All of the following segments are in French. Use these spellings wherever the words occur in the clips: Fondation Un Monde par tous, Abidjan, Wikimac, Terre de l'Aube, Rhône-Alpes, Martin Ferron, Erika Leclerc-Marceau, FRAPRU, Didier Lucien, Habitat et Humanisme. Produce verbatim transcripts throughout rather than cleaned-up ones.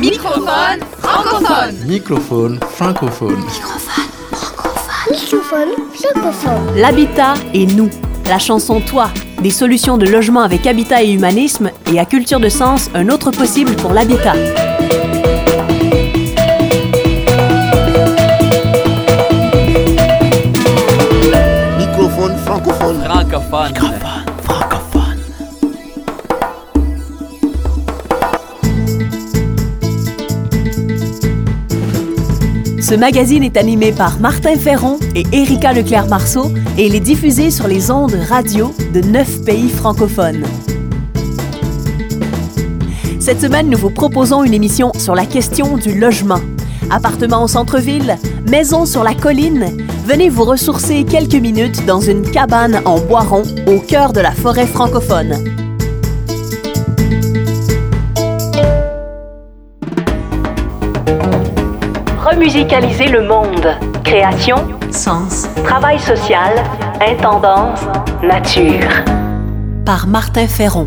Microphone francophone. Microphone francophone. Microphone francophone. Microphone francophone. L'habitat et nous. La chanson Toi. Des solutions de logement avec Habitat et Humanisme et à Culture de Sens, un autre possible pour l'habitat. Microphone francophone. Francophone. Microphone. Ce magazine est animé par Martin Ferron et Erika Leclerc-Marceau et il est diffusé sur les ondes radio de neuf pays francophones. Cette semaine, nous vous proposons une émission sur la question du logement. Appartements au centre-ville, maisons sur la colline, venez vous ressourcer quelques minutes dans une cabane en bois rond au cœur de la forêt francophone. Remusicaliser le monde. Création, sens, travail social, intendance, nature. Par Martin Ferron.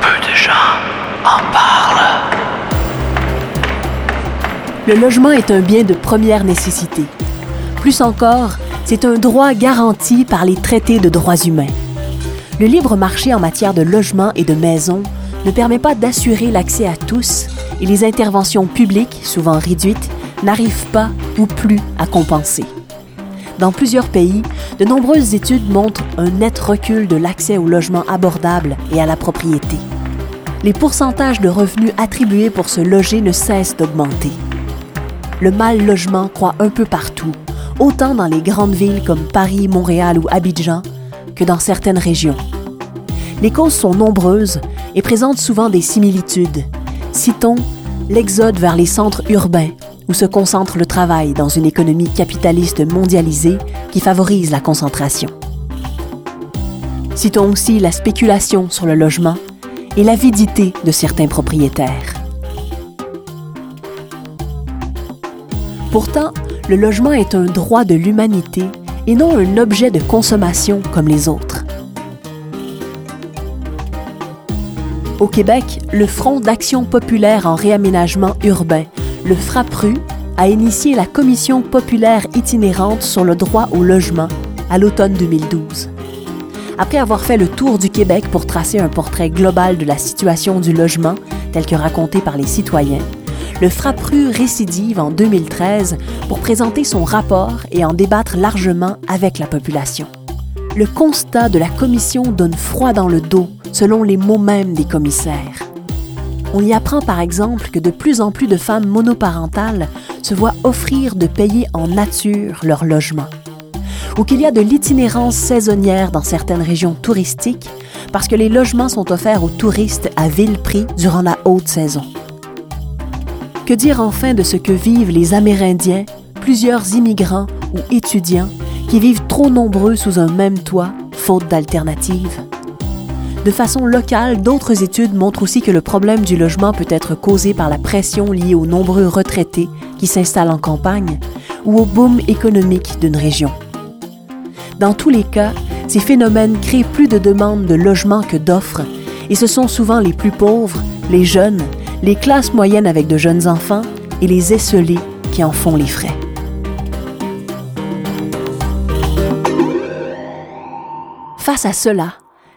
Peu de gens en parlent. Le logement est un bien de première nécessité. Plus encore, c'est un droit garanti par les traités de droits humains. Le libre marché en matière de logement et de maisons ne permet pas d'assurer l'accès à tous et les interventions publiques, souvent réduites, n'arrivent pas ou plus à compenser. Dans plusieurs pays, de nombreuses études montrent un net recul de l'accès au logement abordable et à la propriété. Les pourcentages de revenus attribués pour se loger ne cessent d'augmenter. Le mal-logement croît un peu partout, autant dans les grandes villes comme Paris, Montréal ou Abidjan, que dans certaines régions. Les causes sont nombreuses et présentent souvent des similitudes. Citons l'exode vers les centres urbains, où se concentre le travail dans une économie capitaliste mondialisée qui favorise la concentration. Citons aussi la spéculation sur le logement et l'avidité de certains propriétaires. Pourtant, le logement est un droit de l'humanité et non un objet de consommation comme les autres. Au Québec, le Front d'action populaire en réaménagement urbain, le FRAPRU, a initié la Commission populaire itinérante sur le droit au logement à l'automne deux mille douze. Après avoir fait le tour du Québec pour tracer un portrait global de la situation du logement, tel que raconté par les citoyens, le FRAPRU récidive en deux mille treize pour présenter son rapport et en débattre largement avec la population. Le constat de la commission donne froid dans le dos, selon les mots mêmes des commissaires. On y apprend par exemple que de plus en plus de femmes monoparentales se voient offrir de payer en nature leur logement, ou qu'il y a de l'itinérance saisonnière dans certaines régions touristiques parce que les logements sont offerts aux touristes à vil prix durant la haute saison. Que dire enfin de ce que vivent les Amérindiens, plusieurs immigrants ou étudiants qui vivent trop nombreux sous un même toit, faute d'alternative? De façon locale, d'autres études montrent aussi que le problème du logement peut être causé par la pression liée aux nombreux retraités qui s'installent en campagne ou au boom économique d'une région. Dans tous les cas, ces phénomènes créent plus de demandes de logements que d'offres et ce sont souvent les plus pauvres, les jeunes, les classes moyennes avec de jeunes enfants et les esseulés qui en font les frais. Face à cela,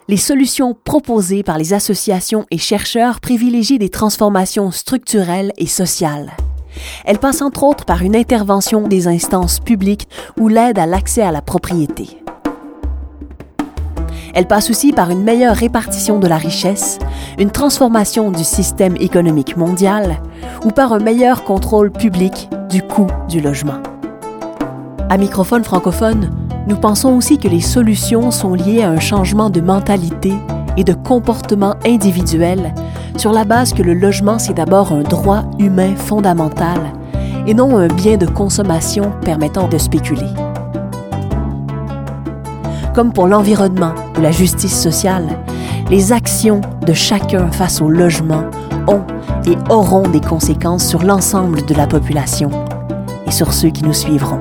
les solutions proposées par les associations et chercheurs privilégient des transformations structurelles et sociales. Elles passent entre autres par une intervention des instances publiques ou l'aide à l'accès à la propriété. Elle passe aussi par une meilleure répartition de la richesse, une transformation du système économique mondial ou par un meilleur contrôle public du coût du logement. À Microphone francophone, nous pensons aussi que les solutions sont liées à un changement de mentalité et de comportement individuel sur la base que le logement, c'est d'abord un droit humain fondamental et non un bien de consommation permettant de spéculer. Comme pour l'environnement ou la justice sociale, les actions de chacun face au logement ont et auront des conséquences sur l'ensemble de la population et sur ceux qui nous suivront.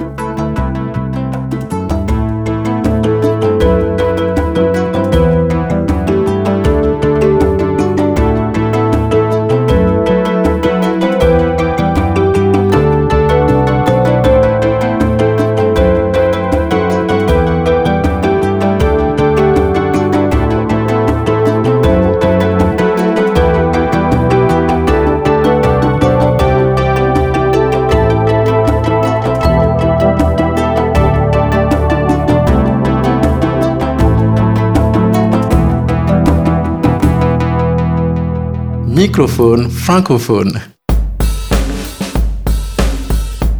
microphone francophone.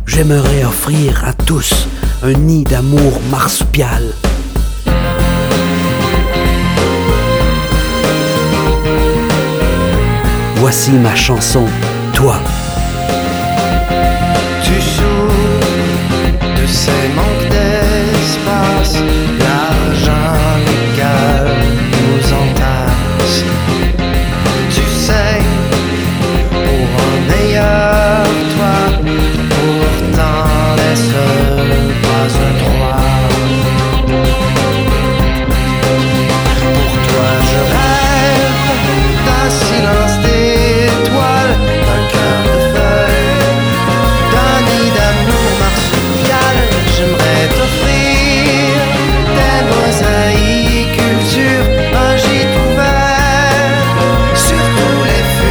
J'aimerais offrir à tous un nid d'amour marsupial. Voici ma chanson, toi. Tu souffres de ces manques d'espace, l'argent légal nous entasse. Tu sais, pour un meilleur toi, pourtant laisse pas un droit. Pour toi je rêve d'un silence d'étoiles, d'un cœur de feuilles, d'un nid d'amour marsupial. J'aimerais t'offrir des mosaïques culture, un gîte ouvert sur tous les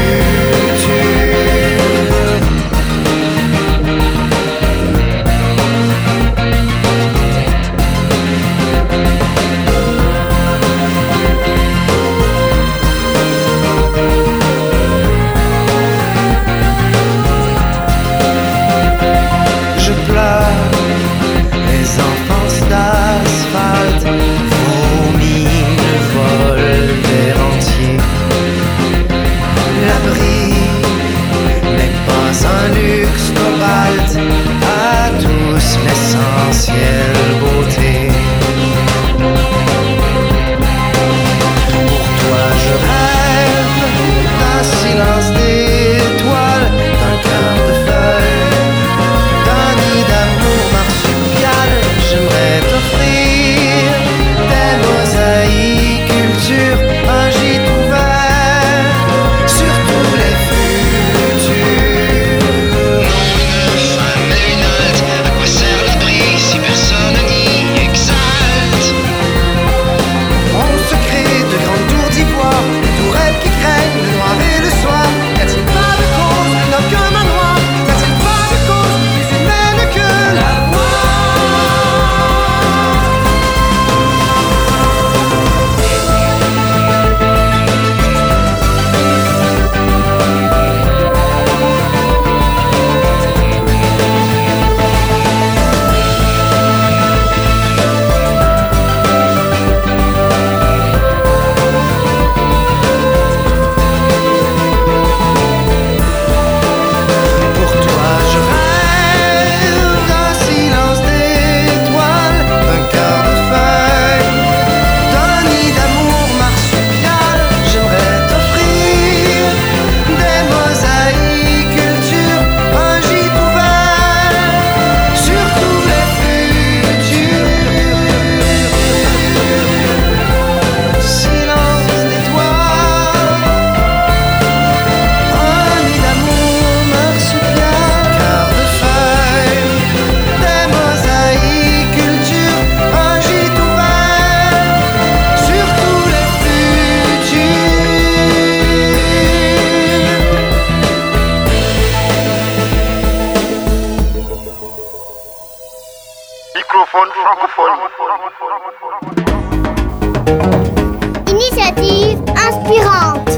Initiative inspirante.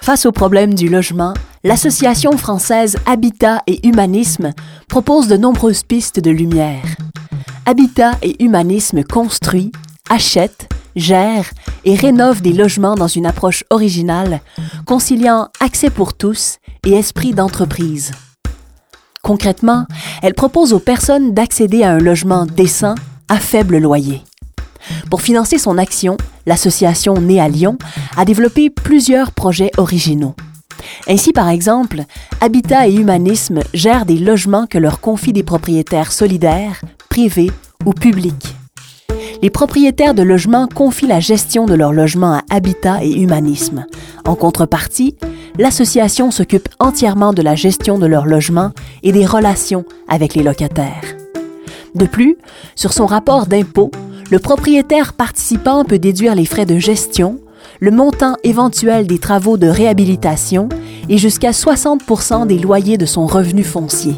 Face au problème du logement, l'association française Habitat et Humanisme propose de nombreuses pistes de lumière. Habitat et Humanisme construit, achète, gère et rénove des logements dans une approche originale, conciliant accès pour tous et esprit d'entreprise. Concrètement, elle propose aux personnes d'accéder à un logement décent à faible loyer. Pour financer son action, l'association née à Lyon a développé plusieurs projets originaux. Ainsi, par exemple, Habitat et Humanisme gèrent des logements que leur confient des propriétaires solidaires, privés ou publics. Les propriétaires de logements confient la gestion de leur logement à Habitat et Humanisme. En contrepartie, l'association s'occupe entièrement de la gestion de leur logement et des relations avec les locataires. De plus, sur son rapport d'impôt, le propriétaire participant peut déduire les frais de gestion, le montant éventuel des travaux de réhabilitation et jusqu'à soixante pour cent des loyers de son revenu foncier.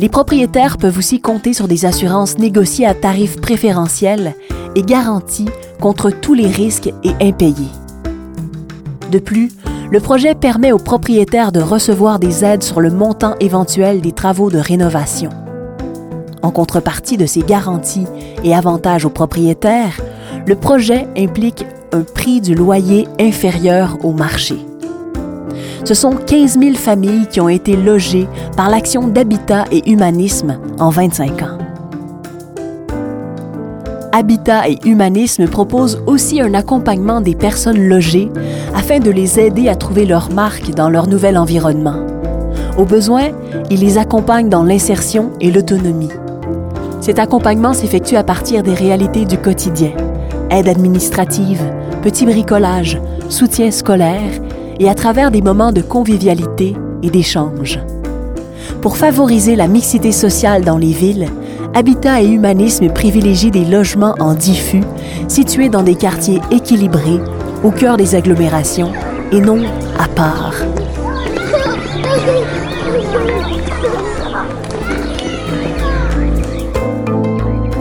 Les propriétaires peuvent aussi compter sur des assurances négociées à tarifs préférentiels est garantie contre tous les risques et impayés. De plus, le projet permet aux propriétaires de recevoir des aides sur le montant éventuel des travaux de rénovation. En contrepartie de ces garanties et avantages aux propriétaires, le projet implique un prix du loyer inférieur au marché. Ce sont quinze mille familles qui ont été logées par l'action d'Habitat et Humanisme en vingt-cinq ans. Habitat et Humanisme propose aussi un accompagnement des personnes logées afin de les aider à trouver leur marque dans leur nouvel environnement. Au besoin, il les accompagne dans l'insertion et l'autonomie. Cet accompagnement s'effectue à partir des réalités du quotidien. Aide administrative, petit bricolage, soutien scolaire et à travers des moments de convivialité et d'échange. Pour favoriser la mixité sociale dans les villes, Habitat et Humanisme privilégient des logements en diffus, situés dans des quartiers équilibrés, au cœur des agglomérations et non à part.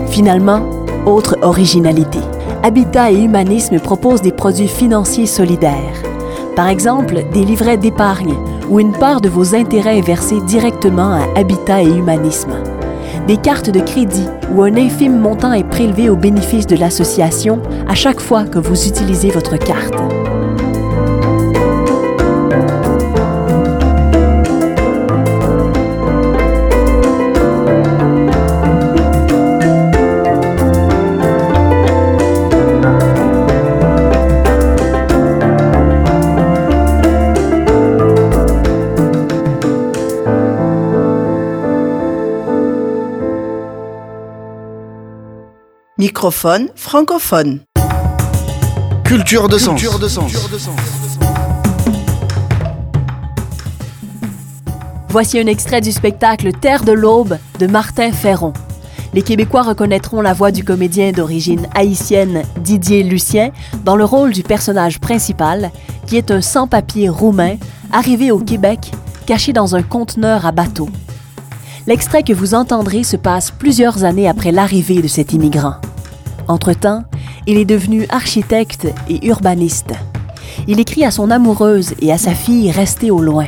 Finalement, autre originalité. Habitat et Humanisme proposent des produits financiers solidaires. Par exemple, des livrets d'épargne où une part de vos intérêts est versée directement à Habitat et Humanisme. Des cartes de crédit où un infime montant est prélevé au bénéfice de l'association à chaque fois que vous utilisez votre carte. Microphone francophone. Culture de sens. Culture de sens. Voici un extrait du spectacle Terre de l'Aube de Martin Ferron. Les Québécois reconnaîtront la voix du comédien d'origine haïtienne Didier Lucien dans le rôle du personnage principal, qui est un sans-papier roumain arrivé au Québec, caché dans un conteneur à bateau. L'extrait que vous entendrez se passe plusieurs années après l'arrivée de cet immigrant. Entre-temps, il est devenu architecte et urbaniste. Il écrit à son amoureuse et à sa fille restée au loin.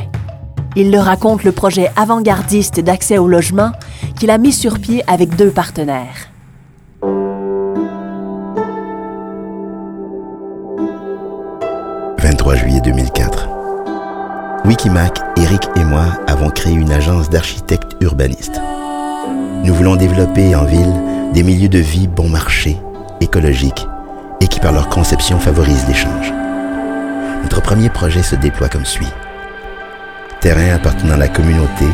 Il leur raconte le projet avant-gardiste d'accès au logement qu'il a mis sur pied avec deux partenaires. vingt-trois juillet deux mille quatre. Wikimac, Eric et moi avons créé une agence d'architectes urbanistes. Nous voulons développer en ville des milieux de vie bon marché, écologiques et qui par leur conception favorisent l'échange. Notre premier projet se déploie comme suit. Terrain appartenant à la communauté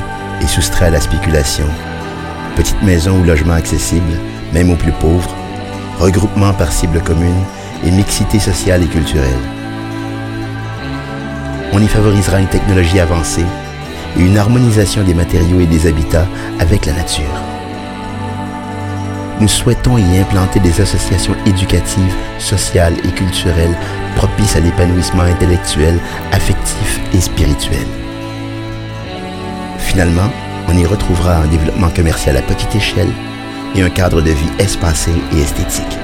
et soustrait à la spéculation, petite maison ou logement accessible, même aux plus pauvres, regroupement par cible commune et mixité sociale et culturelle. On y favorisera une technologie avancée et une harmonisation des matériaux et des habitats avec la nature. Nous souhaitons y implanter des associations éducatives, sociales et culturelles propices à l'épanouissement intellectuel, affectif et spirituel. Finalement, on y retrouvera un développement commercial à petite échelle et un cadre de vie espacé et esthétique.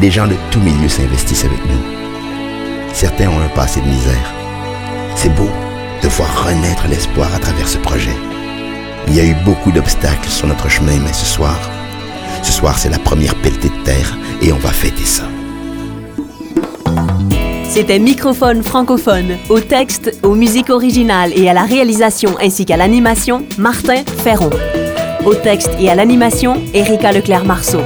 Des gens de tous milieux s'investissent avec nous. Certains ont un passé de misère. C'est beau de voir renaître l'espoir à travers ce projet. Il y a eu beaucoup d'obstacles sur notre chemin, mais ce soir, ce soir c'est la première pelletée de terre et on va fêter ça. C'était Microphone francophone. Au texte, aux musiques originales et à la réalisation ainsi qu'à l'animation, Martin Ferron. Au texte et à l'animation, Erika Leclerc-Marceau.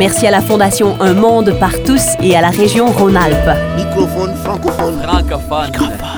Merci à la Fondation Un Monde par tous et à la région Rhône-Alpes. Microphone francophone. Francophone. Microphone.